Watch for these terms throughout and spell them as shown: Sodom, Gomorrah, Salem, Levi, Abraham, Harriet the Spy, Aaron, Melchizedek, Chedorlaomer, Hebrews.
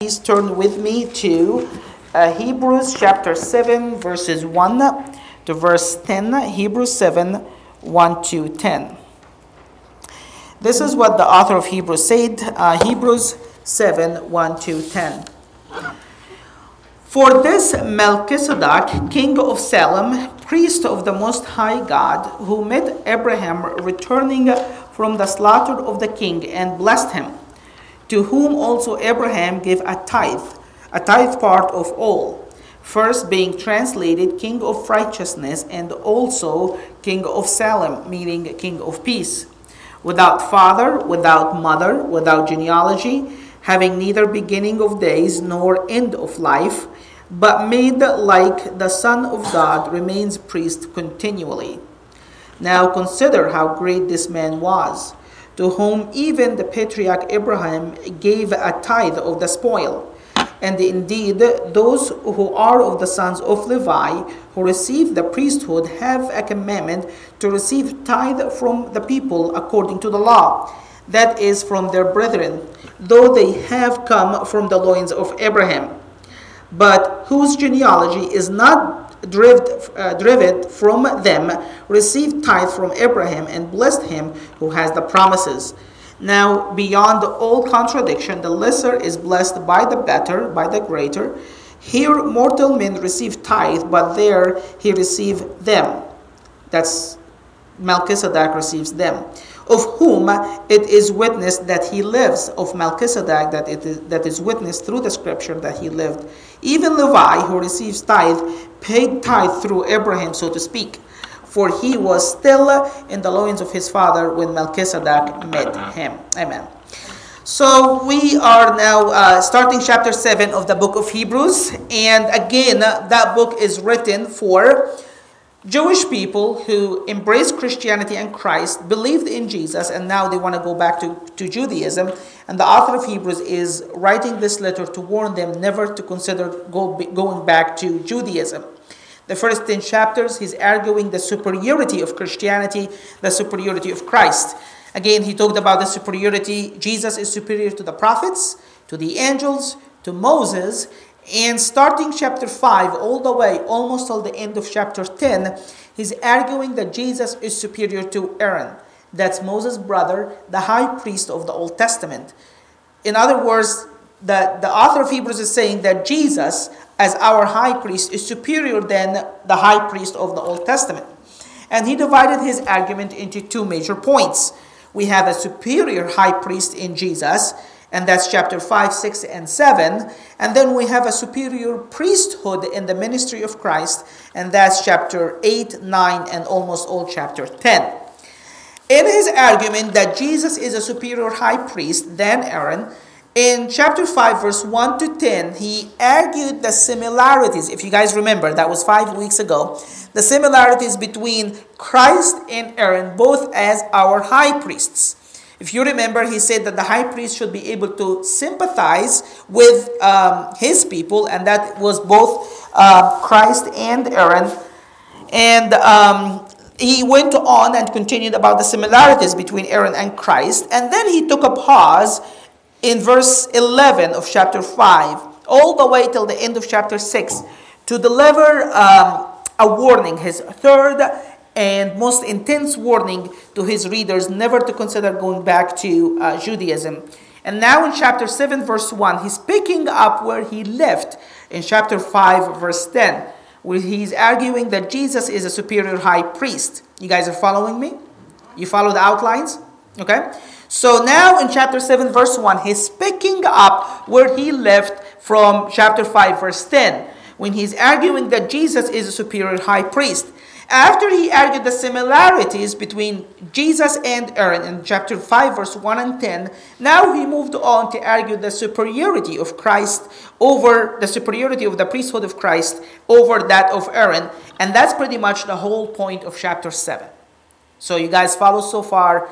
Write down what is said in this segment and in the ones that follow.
Please turn with me to Hebrews chapter 7, verses 1 to verse 10. Hebrews 7, 1 to 10. This is what the author of Hebrews said, Hebrews 7, 1 to 10. For this Melchizedek, king of Salem, priest of the Most High God, who met Abraham returning from the slaughter of the king and blessed him, to whom also Abraham gave a tithe part of all, first being translated king of righteousness and also king of Salem, meaning king of peace, without father, without mother, without genealogy, having neither beginning of days nor end of life, but made like the Son of God, remains priest continually. Now consider how great this man was, to whom even the patriarch Abraham gave a tithe of the spoil. And indeed, those who are of the sons of Levi, who receive the priesthood, have a commandment to receive tithe from the people according to the law, that is, from their brethren, though they have come from the loins of Abraham, but whose genealogy is not driven from them, received tithe from Abraham and blessed him who has the promises. Now, beyond all contradiction, the lesser is blessed by the better, by the greater. Here, mortal men receive tithe, but there he received them. That's Melchizedek receives them, of whom it is witnessed that he lives, of Melchizedek that is witnessed through the scripture that he lived. Even Levi, who receives tithe, paid tithe through Abraham, so to speak, for he was still in the loins of his father when Melchizedek met him. Amen. So we are now starting chapter 7 of the book of Hebrews, and again, that book is written for Jewish people who embraced Christianity and Christ, believed in Jesus, and now they want to go back to Judaism. And the author of Hebrews is writing this letter to warn them never to consider going back to Judaism. The first 10 chapters, he's arguing the superiority of Christianity, the superiority of Christ. Again, he talked about the superiority. Jesus is superior to the prophets, to the angels, to Moses. And starting chapter 5 all the way, almost till the end of chapter 10, he's arguing that Jesus is superior to Aaron. That's Moses' brother, the high priest of the Old Testament. In other words, the author of Hebrews is saying that Jesus, as our high priest, is superior than the high priest of the Old Testament. And he divided his argument into two major points. We have a superior high priest in Jesus, and that's chapter 5, 6, and 7. And then we have a superior priesthood in the ministry of Christ, and that's chapter 8, 9, and almost all chapter 10. In his argument that Jesus is a superior high priest than Aaron, in chapter 5, verse 1 to 10, he argued the similarities. If you guys remember, that was 5 weeks ago. The similarities between Christ and Aaron, both as our high priests. If you remember, he said that the high priest should be able to sympathize with his people, and that was both Christ and Aaron. And he went on and continued about the similarities between Aaron and Christ. And then he took a pause in verse 11 of chapter 5, all the way till the end of chapter 6, to deliver a warning, his third and most intense warning to his readers never to consider going back to Judaism. And now in chapter 7, verse 1, he's picking up where he left in chapter 5, verse 10, where he's arguing that Jesus is a superior high priest. You guys are following me? You follow the outlines? Okay? So now in chapter 7, verse 1, he's picking up where he left from chapter 5, verse 10, when he's arguing that Jesus is a superior high priest. After he argued the similarities between Jesus and Aaron in chapter 5, verse 1 and 10, now he moved on to argue the superiority of Christ over the superiority of the priesthood of Christ over that of Aaron. And that's pretty much the whole point of chapter 7. So you guys follow so far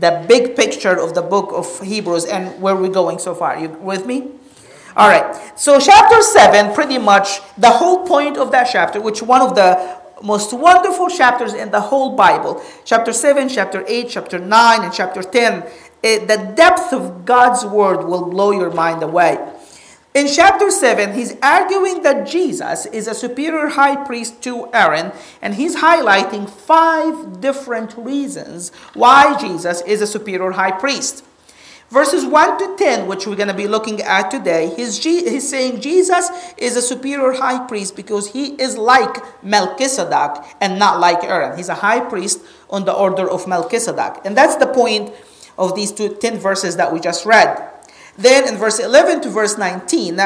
the big picture of the book of Hebrews and where we're going so far. You with me? All right. So chapter 7, pretty much the whole point of that chapter, which one of the most wonderful chapters in the whole Bible. Chapter 7, chapter 8, chapter 9, and chapter 10. The depth of God's word will blow your mind away. In chapter 7, he's arguing that Jesus is a superior high priest to Aaron, and he's highlighting 5 different reasons why Jesus is a superior high priest. Verses 1 to 10, which we're going to be looking at today, he's saying Jesus is a superior high priest because he is like Melchizedek and not like Aaron. He's a high priest on the order of Melchizedek. And that's the point of these 10 verses that we just read. Then in verse 11 to verse 19,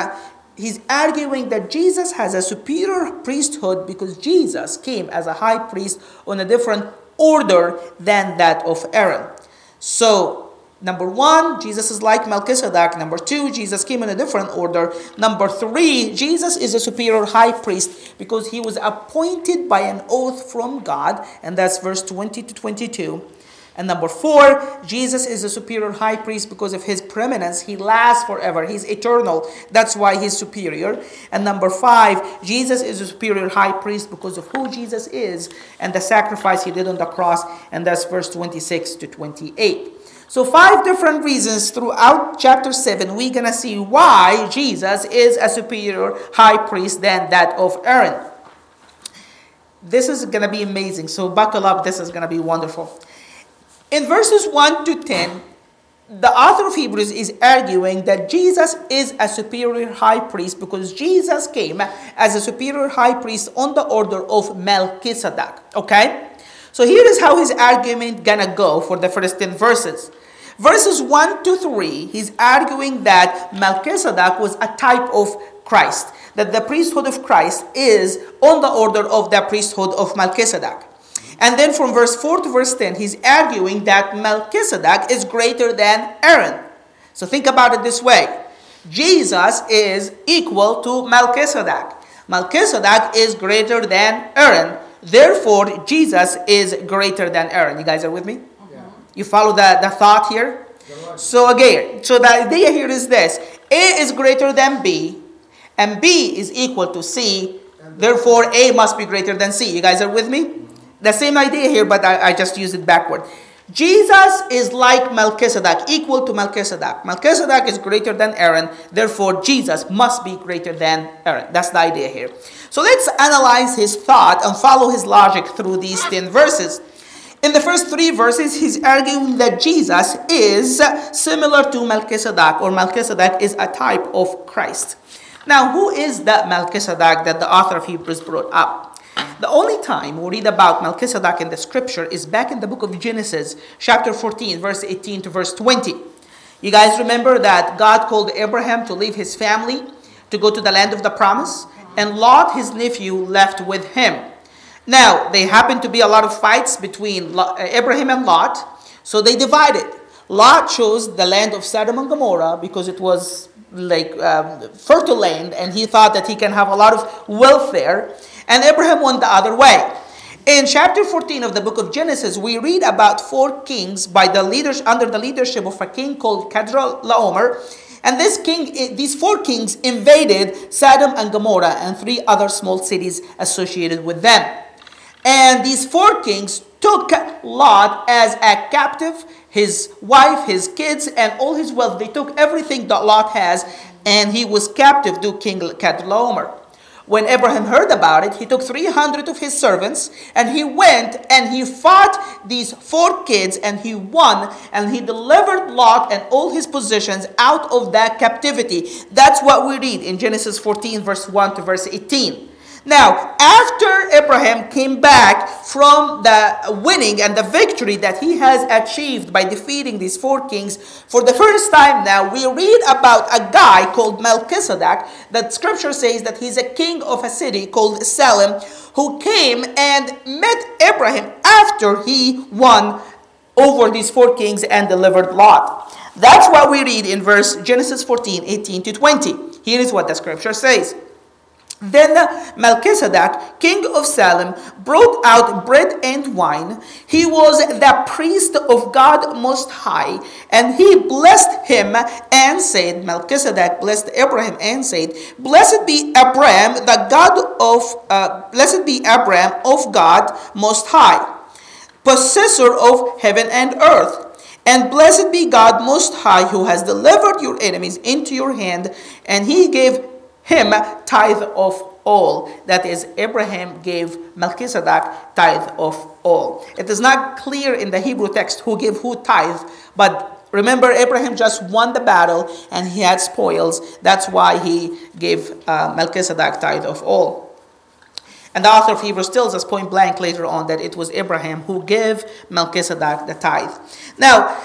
he's arguing that Jesus has a superior priesthood because Jesus came as a high priest on a different order than that of Aaron. So, number 1, Jesus is like Melchizedek. Number 2, Jesus came in a different order. Number 3, Jesus is a superior high priest because he was appointed by an oath from God. And that's verse 20 to 22. And number 4, Jesus is a superior high priest because of his preeminence. He lasts forever. He's eternal. That's why he's superior. And number 5, Jesus is a superior high priest because of who Jesus is and the sacrifice he did on the cross. And that's verse 26 to 28. So 5 different reasons throughout chapter 7, we're going to see why Jesus is a superior high priest than that of Aaron. This is going to be amazing. So buckle up. This is going to be wonderful. In verses 1 to 10, the author of Hebrews is arguing that Jesus is a superior high priest because Jesus came as a superior high priest on the order of Melchizedek. Okay? So here is how his argument going to go for the first 10 verses. Verses 1 to 3, he's arguing that Melchizedek was a type of Christ, that the priesthood of Christ is on the order of the priesthood of Melchizedek. And then from verse 4 to verse 10, he's arguing that Melchizedek is greater than Aaron. So think about it this way. Jesus is equal to Melchizedek. Melchizedek is greater than Aaron. Therefore, Jesus is greater than Aaron. You guys are with me? Yeah. You follow the thought here? So again, so the idea here is this. A is greater than B, and B is equal to C. Therefore, A must be greater than C. You guys are with me? The same idea here, but I just used it backward. Jesus is like Melchizedek, equal to Melchizedek. Melchizedek is greater than Aaron, therefore Jesus must be greater than Aaron. That's the idea here. So let's analyze his thought and follow his logic through these 10 verses. In the first 3 verses, he's arguing that Jesus is similar to Melchizedek, or Melchizedek is a type of Christ. Now, who is that Melchizedek that the author of Hebrews brought up? The only time we read about Melchizedek in the scripture is back in the book of Genesis, chapter 14, verse 18 to verse 20. You guys remember that God called Abraham to leave his family to go to the land of the promise, and Lot, his nephew, left with him. Now, there happened to be a lot of fights between Abraham and Lot, so they divided. Lot chose the land of Sodom and Gomorrah because it was fertile land, and he thought that he can have a lot of wealth there. And Abraham went the other way. In chapter 14 of the book of Genesis, we read about 4 kings under the leadership of a king called Chedorlaomer. And these 4 kings invaded Sodom and Gomorrah and 3 other small cities associated with them. And these 4 kings took Lot as a captive, his wife, his kids, and all his wealth. They took everything that Lot has, and he was captive to King Chedorlaomer. When Abraham heard about it, he took 300 of his servants, and he went and he fought these 4 kids, and he won, and he delivered Lot and all his possessions out of that captivity. That's what we read in Genesis 14, verse 1 to verse 18. Now, after Abraham came back from the winning and the victory that he has achieved by defeating these 4 kings, for the first time now, we read about a guy called Melchizedek that scripture says that he's a king of a city called Salem, who came and met Abraham after he won over these 4 kings and delivered Lot. That's what we read in Genesis 14, 18 to 20. Here is what the scripture says. Then Melchizedek, king of Salem, brought out bread and wine. He was the priest of God Most High, and he blessed him and said, Melchizedek blessed Abraham and said, Blessed be Abraham of God Most High, possessor of heaven and earth. And blessed be God Most High, who has delivered your enemies into your hand, and he gave him tithe of all. That is, Abraham gave Melchizedek tithe of all. It is not clear in the Hebrew text who gave who tithe, but remember, Abraham just won the battle and he had spoils. That's why he gave Melchizedek tithe of all. And the author of Hebrews tells us point blank later on that it was Abraham who gave Melchizedek the tithe. Now,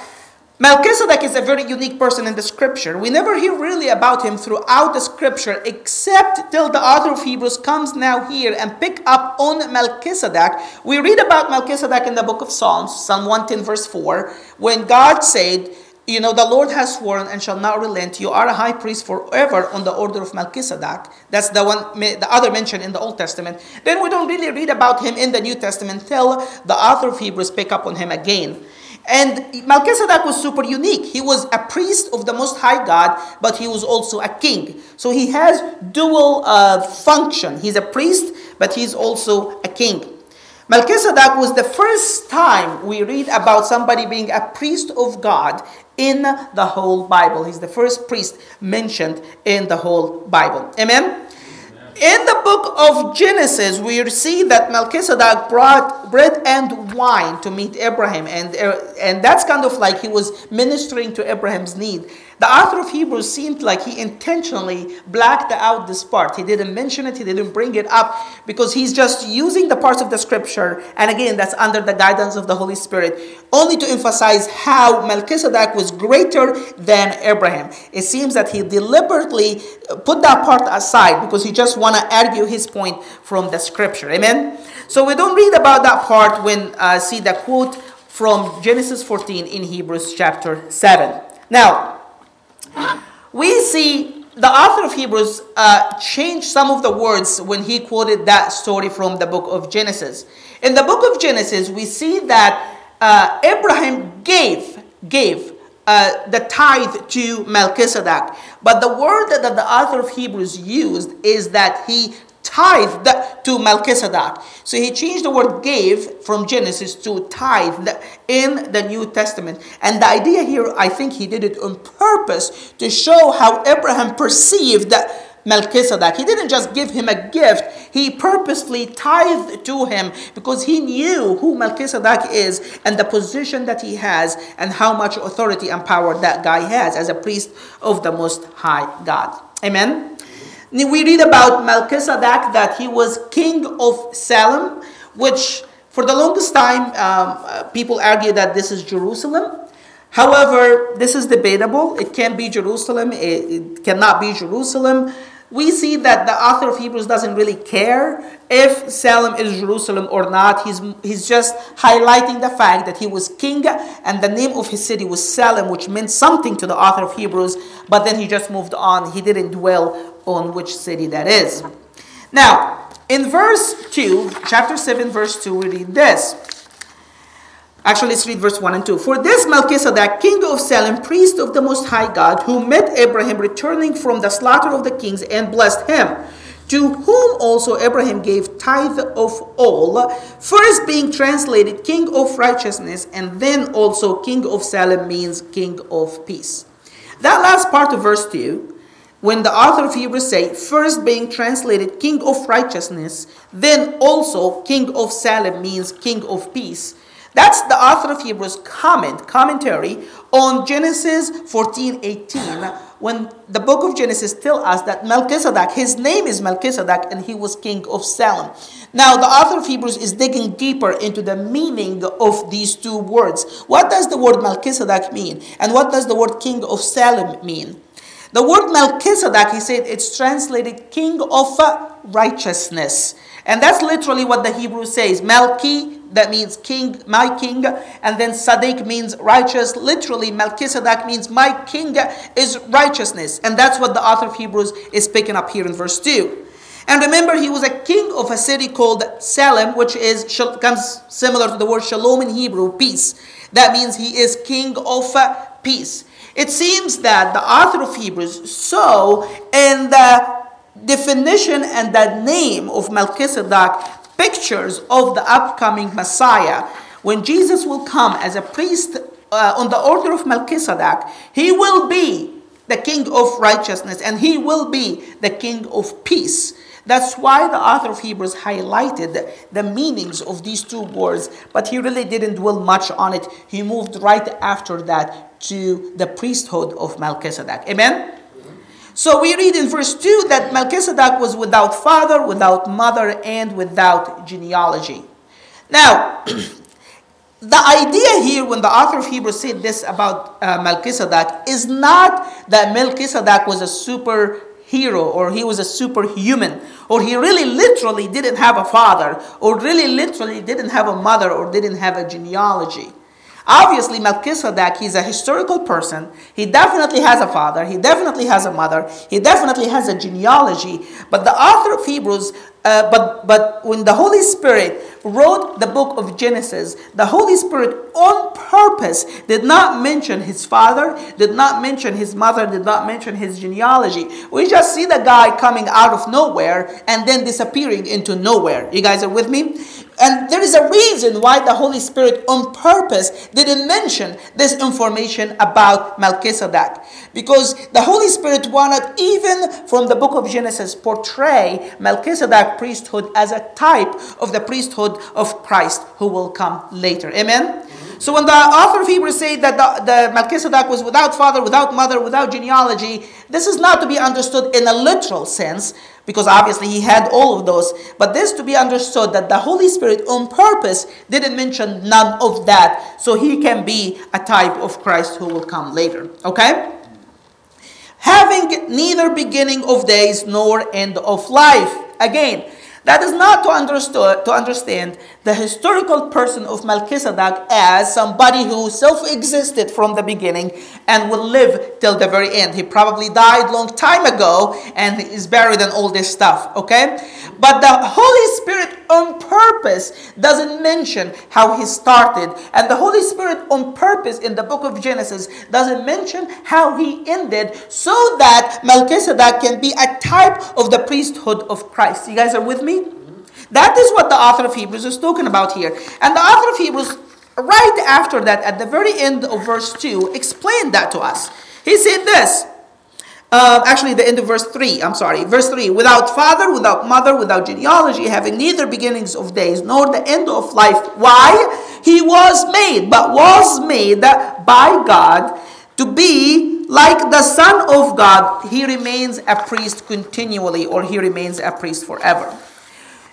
Melchizedek is a very unique person in the scripture. We never hear really about him throughout the scripture, except till the author of Hebrews comes now here and pick up on Melchizedek. We read about Melchizedek in the book of Psalms, Psalm 110 verse 4, when God said, you know, the Lord has sworn and shall not relent. You are a high priest forever on the order of Melchizedek. That's the one, the other mention in the Old Testament. Then we don't really read about him in the New Testament till the author of Hebrews pick up on him again. And Melchizedek was super unique. He was a priest of the Most High God, but he was also a king. So he has dual function. He's a priest, but he's also a king. Melchizedek was the first time we read about somebody being a priest of God in the whole Bible. He's the first priest mentioned in the whole Bible. Amen? Amen. In the book of Genesis, we see that Melchizedek brought bread and wine to meet Abraham. And that's kind of like he was ministering to Abraham's need. The author of Hebrews seemed like he intentionally blacked out this part. He didn't mention it. He didn't bring it up because he's just using the parts of the scripture. And again, that's under the guidance of the Holy Spirit, only to emphasize how Melchizedek was greater than Abraham. It seems that he deliberately put that part aside because he just want to argue his point from the scripture. Amen? So we don't read about that part when see the quote from Genesis 14 in Hebrews chapter 7. Now, we see the author of Hebrews changed some of the words when he quoted that story from the book of Genesis. In the book of Genesis, we see that Abraham gave the tithe to Melchizedek. But the word that the author of Hebrews used is that he tithed to Melchizedek. So he changed the word gave from Genesis to tithe in the New Testament. And the idea here, I think he did it on purpose to show how Abraham perceived Melchizedek. He didn't just give him a gift. He purposely tithed to him because he knew who Melchizedek is and the position that he has and how much authority and power that guy has as a priest of the Most High God. Amen. We read about Melchizedek that he was king of Salem, which for the longest time people argue that this is Jerusalem. However, this is debatable. It can be Jerusalem. It cannot be Jerusalem. We see that the author of Hebrews doesn't really care if Salem is Jerusalem or not. He's just highlighting the fact that he was king and the name of his city was Salem, which meant something to the author of Hebrews, but then he just moved on. He didn't dwell on which city that is. Now, in verse 2, chapter 7, verse 2, we read this. Actually, let's read verse 1 and 2. For this Melchizedek, king of Salem, priest of the Most High God, who met Abraham returning from the slaughter of the kings and blessed him, to whom also Abraham gave tithe of all, first being translated king of righteousness, and then also king of Salem means king of peace. That last part of verse 2, when the author of Hebrews say, first being translated king of righteousness, then also king of Salem means king of peace. That's the author of Hebrews' commentary on Genesis 14:18, when the book of Genesis tells us that Melchizedek, his name is Melchizedek, and he was king of Salem. Now, the author of Hebrews is digging deeper into the meaning of these two words. What does the word Melchizedek mean? And what does the word king of Salem mean? The word Melchizedek, he said, it's translated king of righteousness. And that's literally what the Hebrew says. Melchi, that means king, my king. And then Sadek means righteous. Literally, Melchizedek means my king is righteousness. And that's what the author of Hebrews is picking up here in verse 2. And remember, he was a king of a city called Salem, which is comes similar to the word shalom in Hebrew, peace. That means he is king of peace. It seems that the author of Hebrews saw in the definition and the name of Melchizedek pictures of the upcoming Messiah. When Jesus will come as a priest on the order of Melchizedek, he will be the king of righteousness and he will be the king of peace. That's why the author of Hebrews highlighted the meanings of these two words, but he really didn't dwell much on it. He moved right after that to the priesthood of Melchizedek. Amen? So we read in verse 2 that Melchizedek was without father, without mother, and without genealogy. Now, the idea here when the author of Hebrews said this about Melchizedek is not that Melchizedek was a superhero or he was a superhuman or he really literally didn't have a father or really literally didn't have a mother or didn't have a genealogy. Obviously, Melchizedek, he's a historical person. He definitely has a father. He definitely has a mother. He definitely has a genealogy. But the author of Hebrews, but when the Holy Spirit wrote the book of Genesis, the Holy Spirit on purpose did not mention his father, did not mention his mother, did not mention his genealogy. We just see the guy coming out of nowhere and then disappearing into nowhere. You guys are with me? And there is a reason why the Holy Spirit on purpose didn't mention this information about Melchizedek. Because the Holy Spirit wanted, even from the book of Genesis, portray Melchizedek priesthood as a type of the priesthood of Christ who will come later. Amen? So when the author of Hebrews said that the Melchizedek was without father, without mother, without genealogy, this is not to be understood in a literal sense, because obviously he had all of those, but this to be understood that the Holy Spirit on purpose didn't mention none of that, so he can be a type of Christ who will come later, okay? Having neither beginning of days nor end of life. Again, that is not to understand the historical person of Melchizedek as somebody who self-existed from the beginning and will live till the very end. He probably died long time ago and is buried and all this stuff, okay? But the Holy Spirit on purpose doesn't mention how he started. And the Holy Spirit on purpose in the book of Genesis doesn't mention how he ended, so that Melchizedek can be a type of the priesthood of Christ. You guys are with me? That is what the author of Hebrews is talking about here. And the author of Hebrews, right after that, at the very end of verse 2, explained that to us. He said this, actually the end of verse 3, I'm sorry, verse 3, without father, without mother, without genealogy, having neither beginnings of days nor the end of life. Why? He was made, but was made by God to be like the Son of God. He remains a priest continually, or he remains a priest forever.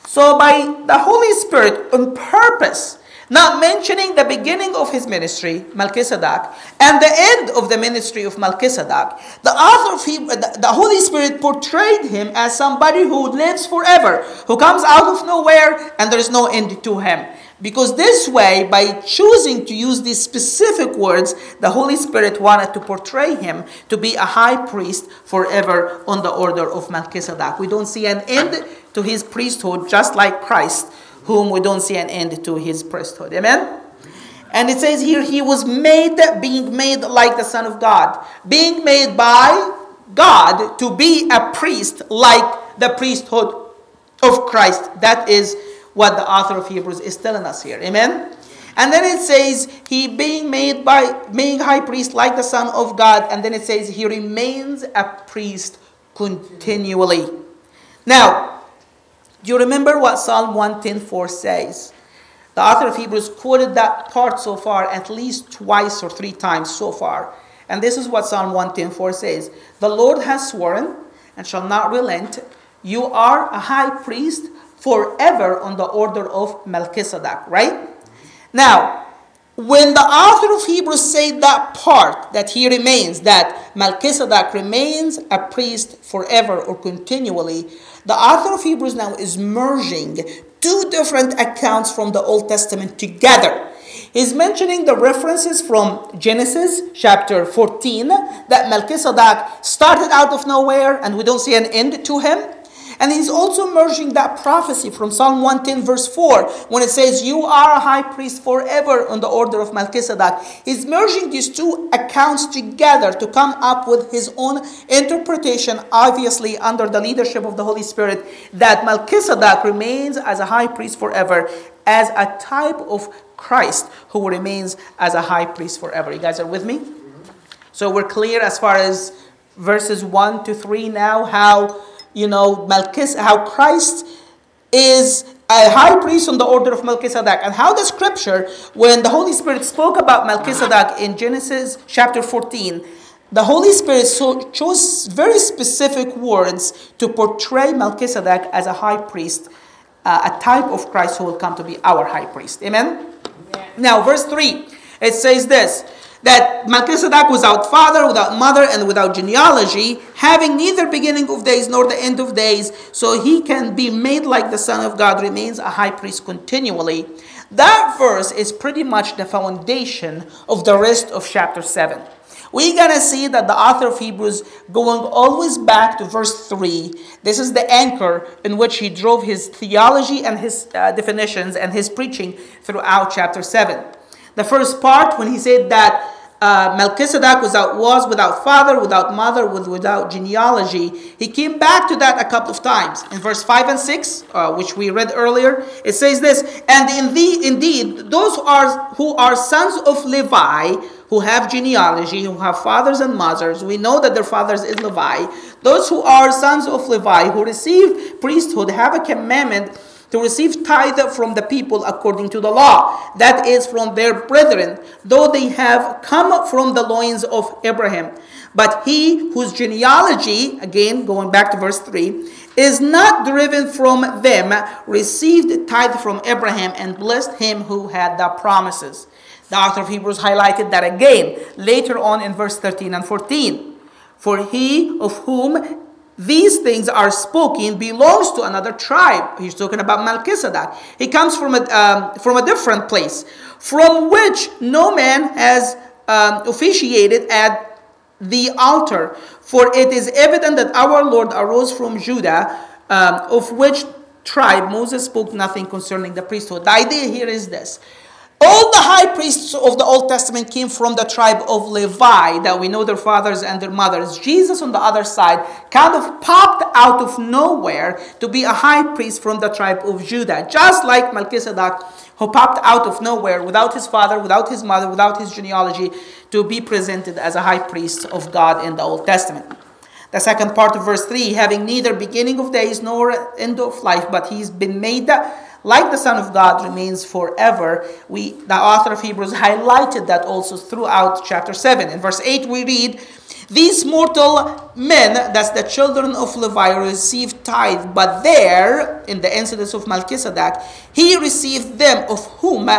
So by the Holy Spirit, on purpose, not mentioning the beginning of his ministry, Melchizedek, and the end of the ministry of Melchizedek, the author of Hebrews, the Holy Spirit portrayed him as somebody who lives forever, who comes out of nowhere, and there is no end to him. Because this way, by choosing to use these specific words, the Holy Spirit wanted to portray him to be a high priest forever on the order of Melchizedek. We don't see an end to his priesthood, just like Christ, whom we don't see an end to his priesthood. Amen? And it says here, he was made, being made like the Son of God, being made by God to be a priest like the priesthood of Christ. That is what the author of Hebrews is telling us here. Amen? And then it says, he being made by being high priest like the Son of God. And then it says, he remains a priest continually. Now, do you remember what Psalm 110:4 says? The author of Hebrews quoted that part so far at least twice or three times so far. And this is what Psalm 110:4 says. The Lord has sworn and shall not relent. You are a high priest forever on the order of Melchizedek, right? Now, when the author of Hebrews said that part, that he remains, that Melchizedek remains a priest forever or continually, the author of Hebrews now is merging two different accounts from the Old Testament together. He's mentioning the references from Genesis chapter 14, that Melchizedek started out of nowhere and we don't see an end to him. And he's also merging that prophecy from Psalm 110 verse 4 when it says, you are a high priest forever on the order of Melchizedek. He's merging these two accounts together to come up with his own interpretation, obviously under the leadership of the Holy Spirit, that Melchizedek remains as a high priest forever as a type of Christ who remains as a high priest forever. You guys are with me? So we're clear as far as verses 1 to 3 now, how, you know, how Christ is a high priest on the order of Melchizedek, and how the scripture, when the Holy Spirit spoke about Melchizedek in Genesis chapter 14, the Holy Spirit chose very specific words to portray Melchizedek as a high priest, a type of Christ who will come to be our high priest. Amen? Yeah. Now, verse 3, it says this, that Melchizedek was without father, without mother, and without genealogy, having neither beginning of days nor the end of days, so he can be made like the Son of God, remains a high priest continually. That verse is pretty much the foundation of the rest of chapter 7. We're going to see that the author of Hebrews, going always back to verse 3, this is the anchor in which he drove his theology and his definitions and his preaching throughout chapter 7. The first part, when he said that Melchizedek was without father, without mother, without genealogy, he came back to that a couple of times. In verse 5 and 6, which we read earlier, it says this, and indeed, those who are sons of Levi, who have genealogy, who have fathers and mothers, we know that their fathers is Levi. Those who are sons of Levi, who receive priesthood, have a commandment to receive tithe from the people according to the law, that is, from their brethren, though they have come from the loins of Abraham. But he whose genealogy, again, going back to verse 3, is not driven from them, received tithe from Abraham and blessed him who had the promises. The author of Hebrews highlighted that again later on in verse 13 and 14. For he of whom these things are spoken belongs to another tribe. He's talking about Melchizedek. He comes from a different place, from which no man has officiated at the altar. For it is evident that our Lord arose from Judah, of which tribe Moses spoke nothing concerning the priesthood. The idea here is this. All the high priests of the Old Testament came from the tribe of Levi, that we know their fathers and their mothers. Jesus, on the other side, kind of popped out of nowhere to be a high priest from the tribe of Judah, just like Melchizedek, who popped out of nowhere without his father, without his mother, without his genealogy, to be presented as a high priest of God in the Old Testament. The second part of verse 3, having neither beginning of days nor end of life, but he's been made like the Son of God, remains forever. The author of Hebrews highlighted that also throughout chapter 7. In verse 8 we read, these mortal men, that's the children of Levi, received tithe, but there, in the incidence of Melchizedek, he received them, of whom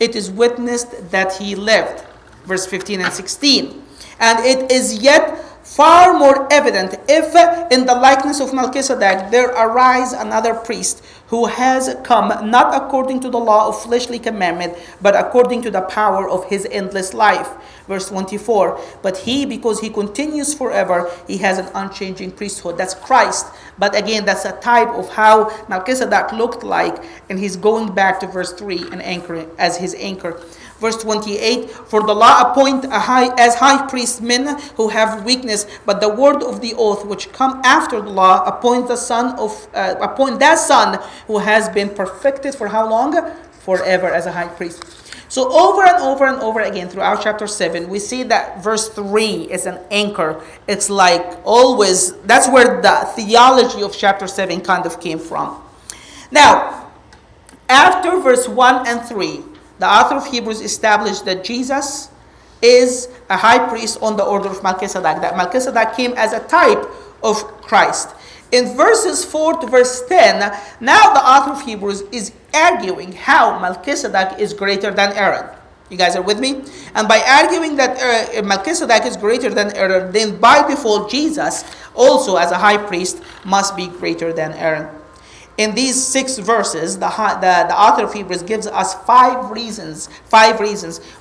it is witnessed that he lived. Verse 15 and 16. And it is yet far more evident if in the likeness of Melchizedek there arise another priest who has come not according to the law of fleshly commandment, but according to the power of his endless life. Verse 24, but he, because he continues forever, he has an unchanging priesthood. That's Christ. But again, that's a type of how Melchizedek looked like, and he's going back to verse 3 and anchoring as his anchor. Verse 28, for the law appoint as high priest men who have weakness, but the word of the oath which come after the law appoint that son who has been perfected for how long? Forever as a high priest. So over and over and over again throughout chapter 7, we see that verse 3 is an anchor. It's like always, that's where the theology of chapter 7 kind of came from. Now, after verse 1 and 3, the author of Hebrews established that Jesus is a high priest on the order of Melchizedek, that Melchizedek came as a type of Christ. In verses 4 to verse 10, now the author of Hebrews is arguing how Melchizedek is greater than Aaron. You guys are with me? And by arguing that Melchizedek is greater than Aaron, then by default Jesus, also as a high priest, must be greater than Aaron. In these 6 verses, the author of Hebrews gives us 5 reasons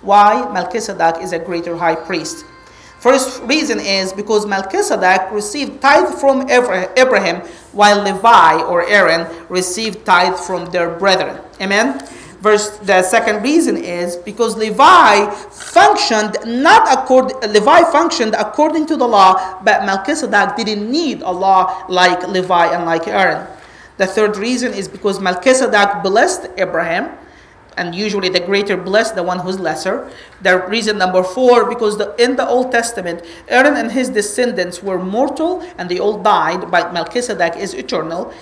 why Melchizedek is a greater high priest. First reason is because Melchizedek received tithe from Abraham, while Levi or Aaron received tithe from their brethren. Amen? The second reason is because Levi functioned according to the law, but Melchizedek didn't need a law like Levi and like Aaron. The third reason is because Melchizedek blessed Abraham, and usually the greater bless the one who's lesser. The reason number four, because in the Old Testament, Aaron and his descendants were mortal and they all died, but Melchizedek is eternal.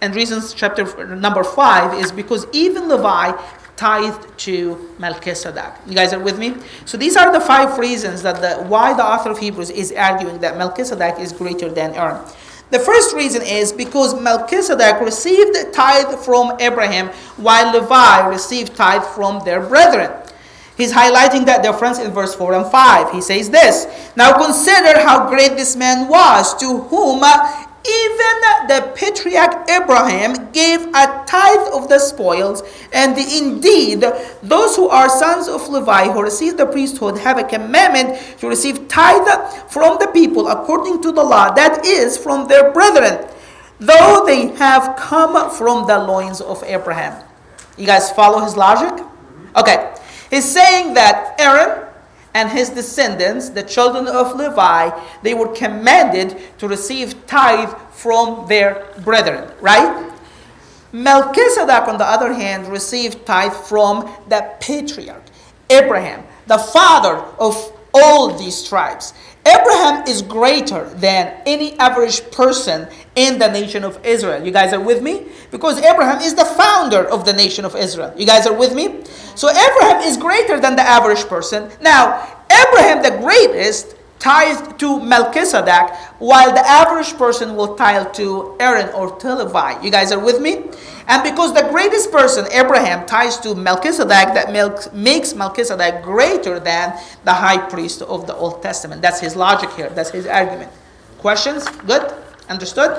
And reasons chapter number 5 is because even Levi tithed to Melchizedek. You guys are with me? So these are the 5 reasons that why the author of Hebrews is arguing that Melchizedek is greater than Aaron. The first reason is because Melchizedek received a tithe from Abraham, while Levi received tithe from their brethren. He's highlighting that difference in verse 4 and 5. He says this, "Now consider how great this man was, to whom even the patriarch Abraham gave a tithe of the spoils, and indeed those who are sons of Levi who receive the priesthood have a commandment to receive tithe from the people according to the law, that is, from their brethren, though they have come from the loins of Abraham." You guys follow his logic? Okay. He's saying that Aaron and his descendants, the children of Levi, they were commanded to receive tithe from their brethren, right? Melchizedek, on the other hand, received tithe from the patriarch, Abraham, the father of all these tribes. Abraham is greater than any average person in the nation of Israel. You guys are with me? Because Abraham is the founder of the nation of Israel. You guys are with me? So Abraham is greater than the average person. Now, Abraham the greatest tithed to Melchizedek, while the average person will tithe to Aaron or to Levi. You guys are with me? And because the greatest person, Abraham, tithes to Melchizedek, that makes Melchizedek greater than the high priest of the Old Testament. That's his logic here. That's his argument. Questions? Good? Understood?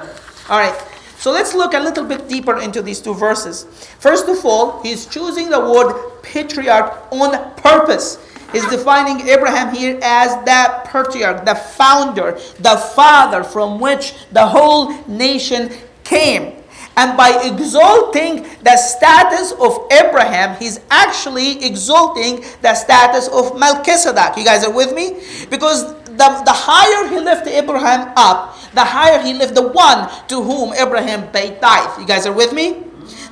All right. So let's look a little bit deeper into these 2 verses. First of all, he's choosing the word patriarch on purpose. He's defining Abraham here as the patriarch, the founder, the father from which the whole nation came. And by exalting the status of Abraham, he's actually exalting the status of Melchizedek. You guys are with me? Because the higher he lifted Abraham up, the higher he lifted the one to whom Abraham paid tithe. You guys are with me?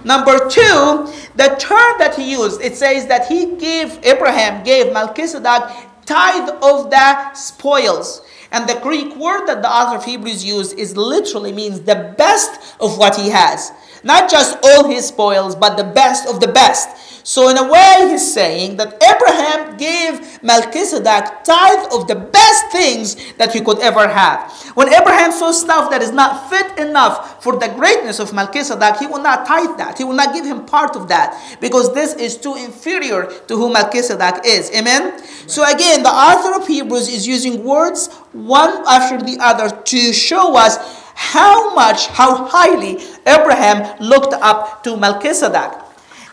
Number 2, the term that he used, it says that Abraham gave Melchizedek tithe of the spoils. And the Greek word that the author of Hebrews used is literally means the best of what he has. Not just all his spoils, but the best of the best. So in a way, he's saying that Abraham gave Melchizedek tithe of the best things that he could ever have. When Abraham saw stuff that is not fit enough for the greatness of Melchizedek, he will not tithe that. He will not give him part of that, because this is too inferior to who Melchizedek is. Amen? So again, the author of Hebrews is using words one after the other to show us how highly Abraham looked up to Melchizedek.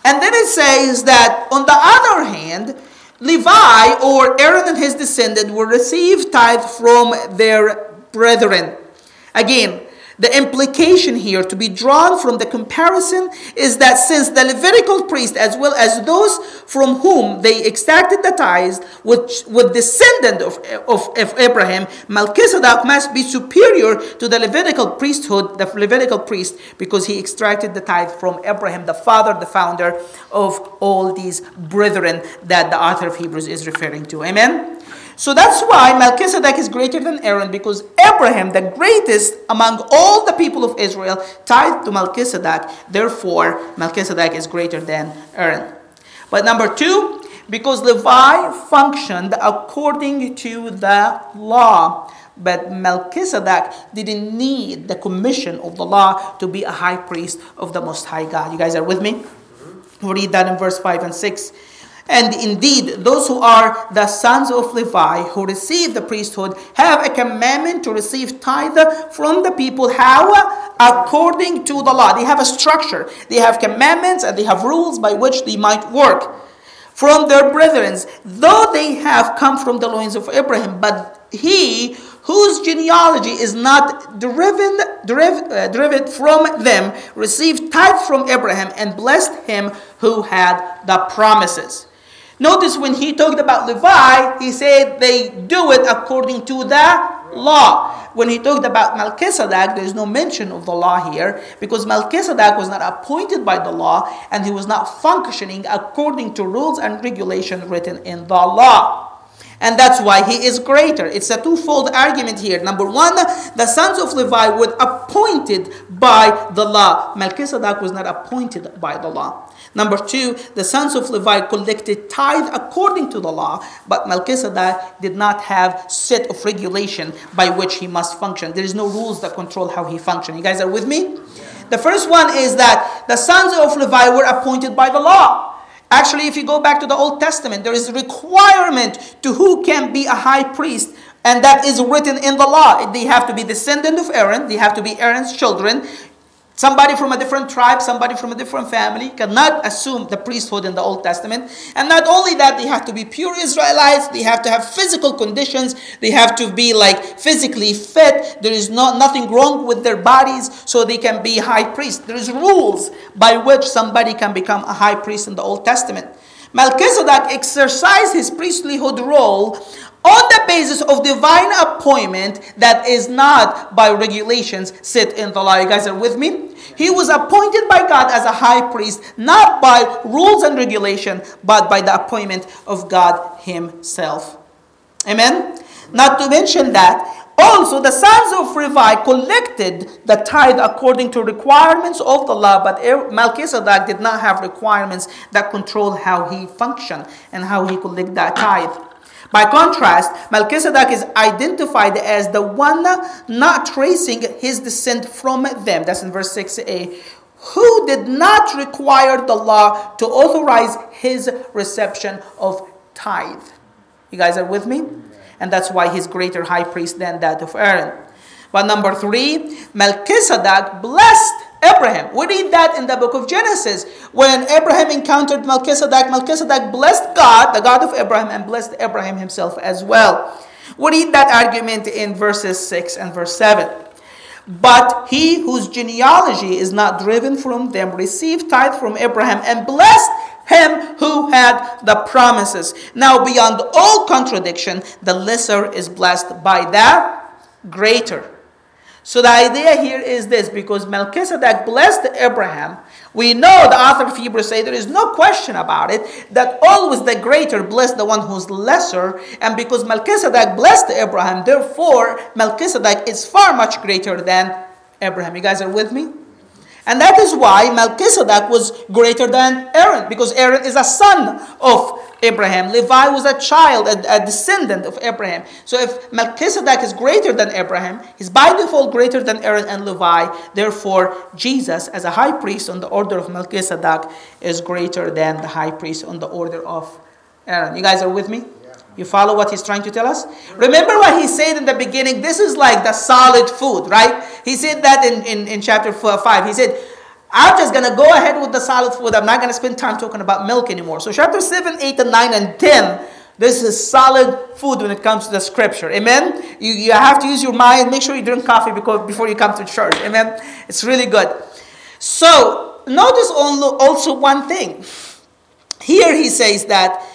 And then it says that, on the other hand, Levi, or Aaron and his descendant, will receive tithe from their brethren. Again, the implication here to be drawn from the comparison is that since the Levitical priest, as well as those from whom they exacted the tithes, with descendant of Abraham, Melchizedek must be superior to the Levitical priesthood, the Levitical priest, because he extracted the tithe from Abraham, the father, the founder of all these brethren that the author of Hebrews is referring to. Amen? So that's why Melchizedek is greater than Aaron, because Abraham, the greatest among all the people of Israel, tithed to Melchizedek. Therefore, Melchizedek is greater than Aaron. But number 2, because Levi functioned according to the law, but Melchizedek didn't need the commission of the law to be a high priest of the Most High God. You guys are with me? We'll read that in verse 5 and 6. And indeed, those who are the sons of Levi, who receive the priesthood, have a commandment to receive tithe from the people. How? According to the law. They have a structure. They have commandments and they have rules by which they might work. From their brethren, though they have come from the loins of Abraham, but he whose genealogy is not derived from them received tithe from Abraham and blessed him who had the promises. Notice when he talked about Levi, he said they do it according to the law. When he talked about Melchizedek, there is no mention of the law here, because Melchizedek was not appointed by the law, and he was not functioning according to rules and regulations written in the law. And that's why he is greater. It's a twofold argument here. Number one, the sons of Levi were appointed by the law. Melchizedek was not appointed by the law. Number two, the sons of Levi collected tithe according to the law, but Melchizedek did not have set of regulation by which he must function. There is no rules that control how he functions. You guys are with me? The first one is that the sons of Levi were appointed by the law. Actually, if you go back to the Old Testament, there is a requirement to who can be a high priest, and that is written in the law. They have to be descendant of Aaron. They have to be Aaron's children. Somebody from a different tribe, somebody from a different family cannot assume the priesthood in the Old Testament. And not only that, they have to be pure Israelites. They have to have physical conditions. They have to be like physically fit. There is nothing wrong with their bodies, so they can be high priests. There is rules by which somebody can become a high priest in the Old Testament. Melchizedek exercised his priesthood role on the basis of divine appointment that is not by regulations set in the law. You guys are with me? He was appointed by God as a high priest, not by rules and regulation, but by the appointment of God himself. Amen? Not to mention that, also the sons of Levi collected the tithe according to requirements of the law, but Melchizedek did not have requirements that control how he functioned and how he collected that tithe. By contrast, Melchizedek is identified as the one not tracing his descent from them. That's in verse 6a. Who did not require the law to authorize his reception of tithe. You guys are with me? And that's why he's greater high priest than that of Aaron. But number three, Melchizedek blessed Abraham. We read that in the book of Genesis. When Abraham encountered Melchizedek, Melchizedek blessed God, the God of Abraham, and blessed Abraham himself as well. We read that argument in verses 6 and verse 7. But he whose genealogy is not driven from them received tithe from Abraham and blessed him who had the promises. Now beyond all contradiction, the lesser is blessed by the greater. So the idea here is this, because Melchizedek blessed Abraham, we know the author of Hebrews says there is no question about it, that always the greater blessed the one who's lesser, and because Melchizedek blessed Abraham, therefore Melchizedek is far much greater than Abraham. You guys are with me? And that is why Melchizedek was greater than Aaron, because Aaron is a son of Abraham. Levi was a child, a descendant of Abraham. So if Melchizedek is greater than Abraham, he's by default greater than Aaron and Levi. Therefore, Jesus, as a high priest on the order of Melchizedek, is greater than the high priest on the order of Aaron. You guys are with me? You follow what he's trying to tell us? Remember what he said in the beginning. This is like the solid food, right? He said that in chapter 5. He said, I'm just going to go ahead with the solid food. I'm not going to spend time talking about milk anymore. So chapter 7, 8, and 9, and 10, this is solid food when it comes to the scripture. Amen? You have to use your mind. Make sure you drink coffee before you come to church. Amen? It's really good. So notice also one thing. Here he says that,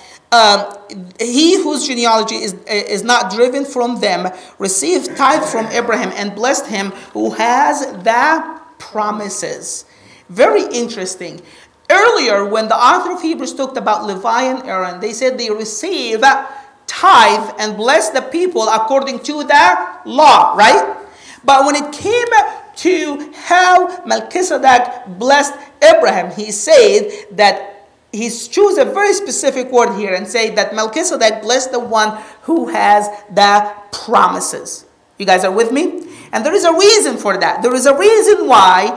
he whose genealogy is not driven from them received tithe from Abraham and blessed him who has the promises. Very interesting. Earlier, when the author of Hebrews talked about Levi and Aaron, they said they receive tithe and bless the people according to the law, right? But when it came to how Melchizedek blessed Abraham, he said that he chose a very specific word here and say that Melchizedek blessed the one who has the promises. You guys are with me? And there is a reason for that. There is a reason why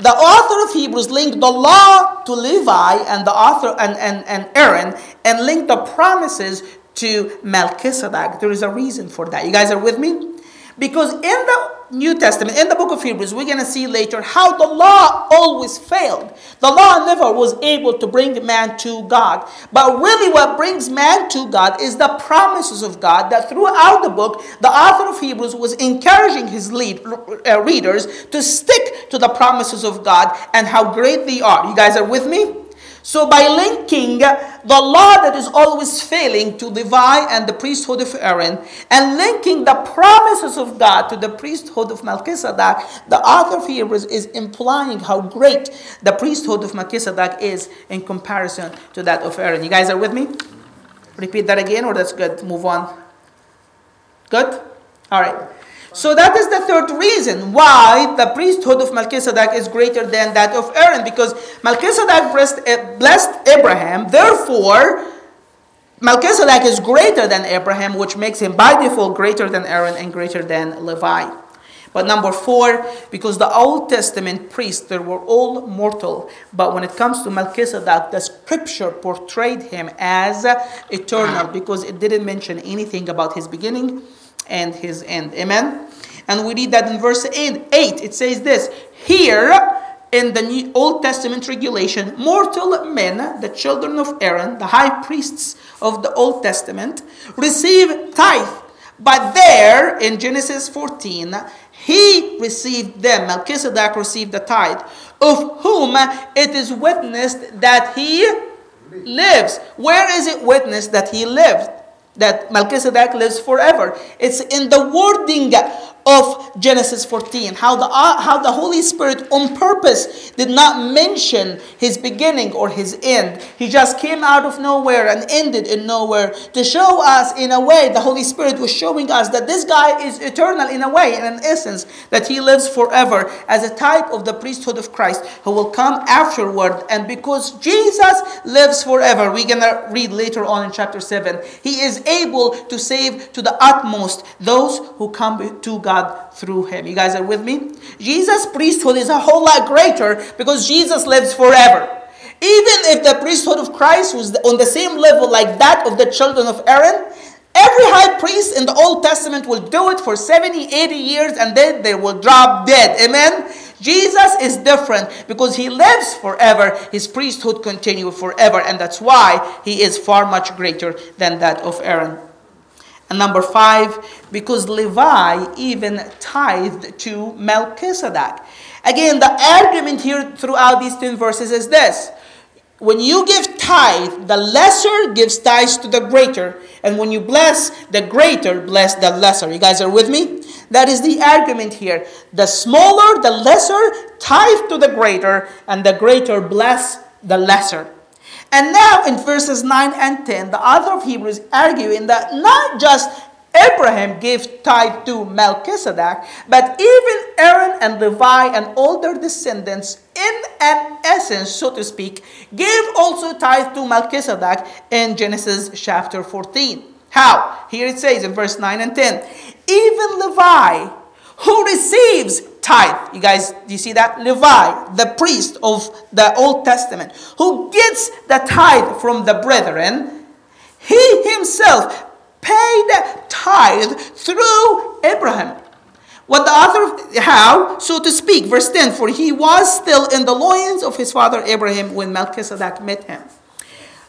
the author of Hebrews linked the law to Levi and the author and Aaron, and linked the promises to Melchizedek. There is a reason for that. You guys are with me? Because in the New Testament, in the book of Hebrews, we're going to see later how the law always failed. The law never was able to bring man to God. But really what brings man to God is the promises of God, that throughout the book, the author of Hebrews was encouraging his readers to stick to the promises of God and how great they are. You guys are with me? So by linking the law that is always failing to Levi and the priesthood of Aaron, and linking the promises of God to the priesthood of Melchizedek, the author of Hebrews is implying how great the priesthood of Melchizedek is in comparison to that of Aaron. You guys are with me? Repeat that again, or that's good. Move on. Good? All right. So that is the third reason why the priesthood of Melchizedek is greater than that of Aaron, because Melchizedek blessed Abraham. Therefore, Melchizedek is greater than Abraham, which makes him by default greater than Aaron and greater than Levi. But number four, because the Old Testament priests, they were all mortal. But when it comes to Melchizedek, the scripture portrayed him as eternal, because it didn't mention anything about his beginning and his end. Amen? And we read that in verse 8. It says this: here in the New Old Testament regulation, mortal men, the children of Aaron, the high priests of the Old Testament, receive tithe. But there, in Genesis 14, he received them. Melchizedek received the tithe, of whom it is witnessed that he lives. Where is it witnessed that he lives? That Melchizedek lives forever. It's in the wording of Genesis 14, how the Holy Spirit on purpose did not mention his beginning or his end. He just came out of nowhere and ended in nowhere to show us, in a way, the Holy Spirit was showing us that this guy is eternal in a way, in an essence, that he lives forever as a type of the priesthood of Christ who will come afterward. And because Jesus lives forever, we're going to read later on in chapter 7, he is able to save to the utmost those who come to God through him. You guys are with me? Jesus' priesthood is a whole lot greater because Jesus lives forever. Even if the priesthood of Christ was on the same level like that of the children of Aaron, every high priest in the Old Testament will do it for 70, 80 years and then they will drop dead. Amen? Jesus is different because he lives forever. His priesthood continues forever, and that's why he is far much greater than that of Aaron. And number five, because Levi even tithed to Melchizedek. Again, the argument here throughout these 10 verses is this: when you give tithe, the lesser gives tithes to the greater. And when you bless, the greater bless the lesser. You guys are with me? That is the argument here. The smaller, the lesser, tithe to the greater, and the greater bless the lesser. And now in verses 9 and 10, the author of Hebrews arguing that not just Abraham gave tithe to Melchizedek, but even Aaron and Levi and all their descendants, in an essence, so to speak, gave also tithe to Melchizedek in Genesis chapter 14. How? Here it says in verse 9 and 10, even Levi, who receives tithe. You guys, do you see that? Levi, the priest of the Old Testament, who gets the tithe from the brethren, he himself paid tithe through Abraham. What the author, how? So to speak, verse 10, for he was still in the loins of his father Abraham when Melchizedek met him.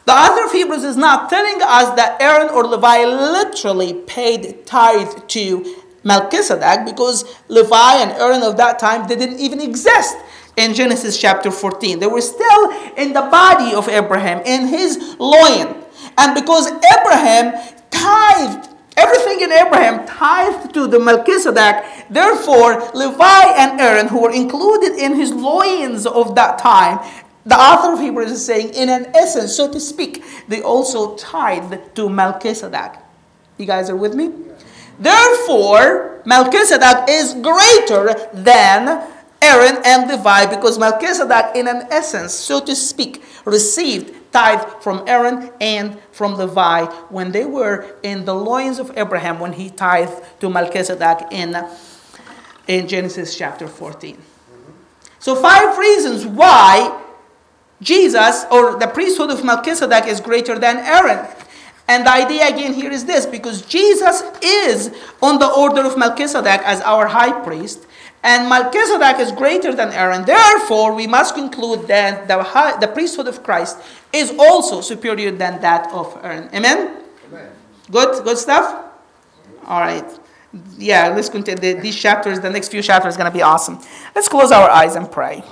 The author of Hebrews is not telling us that Aaron or Levi literally paid tithe to Melchizedek, because Levi and Aaron of that time didn't even exist in Genesis chapter 14. They were still in the body of Abraham, in his loin. And because Abraham tithed, everything in Abraham tithed to the Melchizedek, therefore Levi and Aaron, who were included in his loins of that time, the author of Hebrews is saying, in an essence, so to speak, they also tithed to Melchizedek. You guys are with me? Therefore, Melchizedek is greater than Aaron and Levi, because Melchizedek, in an essence, so to speak, received tithe from Aaron and from Levi when they were in the loins of Abraham, when he tithed to Melchizedek in Genesis chapter 14. So 5 reasons why Jesus, or the priesthood of Melchizedek, is greater than Aaron. And the idea again here is this: because Jesus is on the order of Melchizedek as our high priest, and Melchizedek is greater than Aaron, therefore we must conclude that the priesthood of Christ is also superior than that of Aaron. Amen? Amen. Good stuff? All right. Yeah, let's continue. These chapters, the next few chapters, are going to be awesome. Let's close our eyes and pray.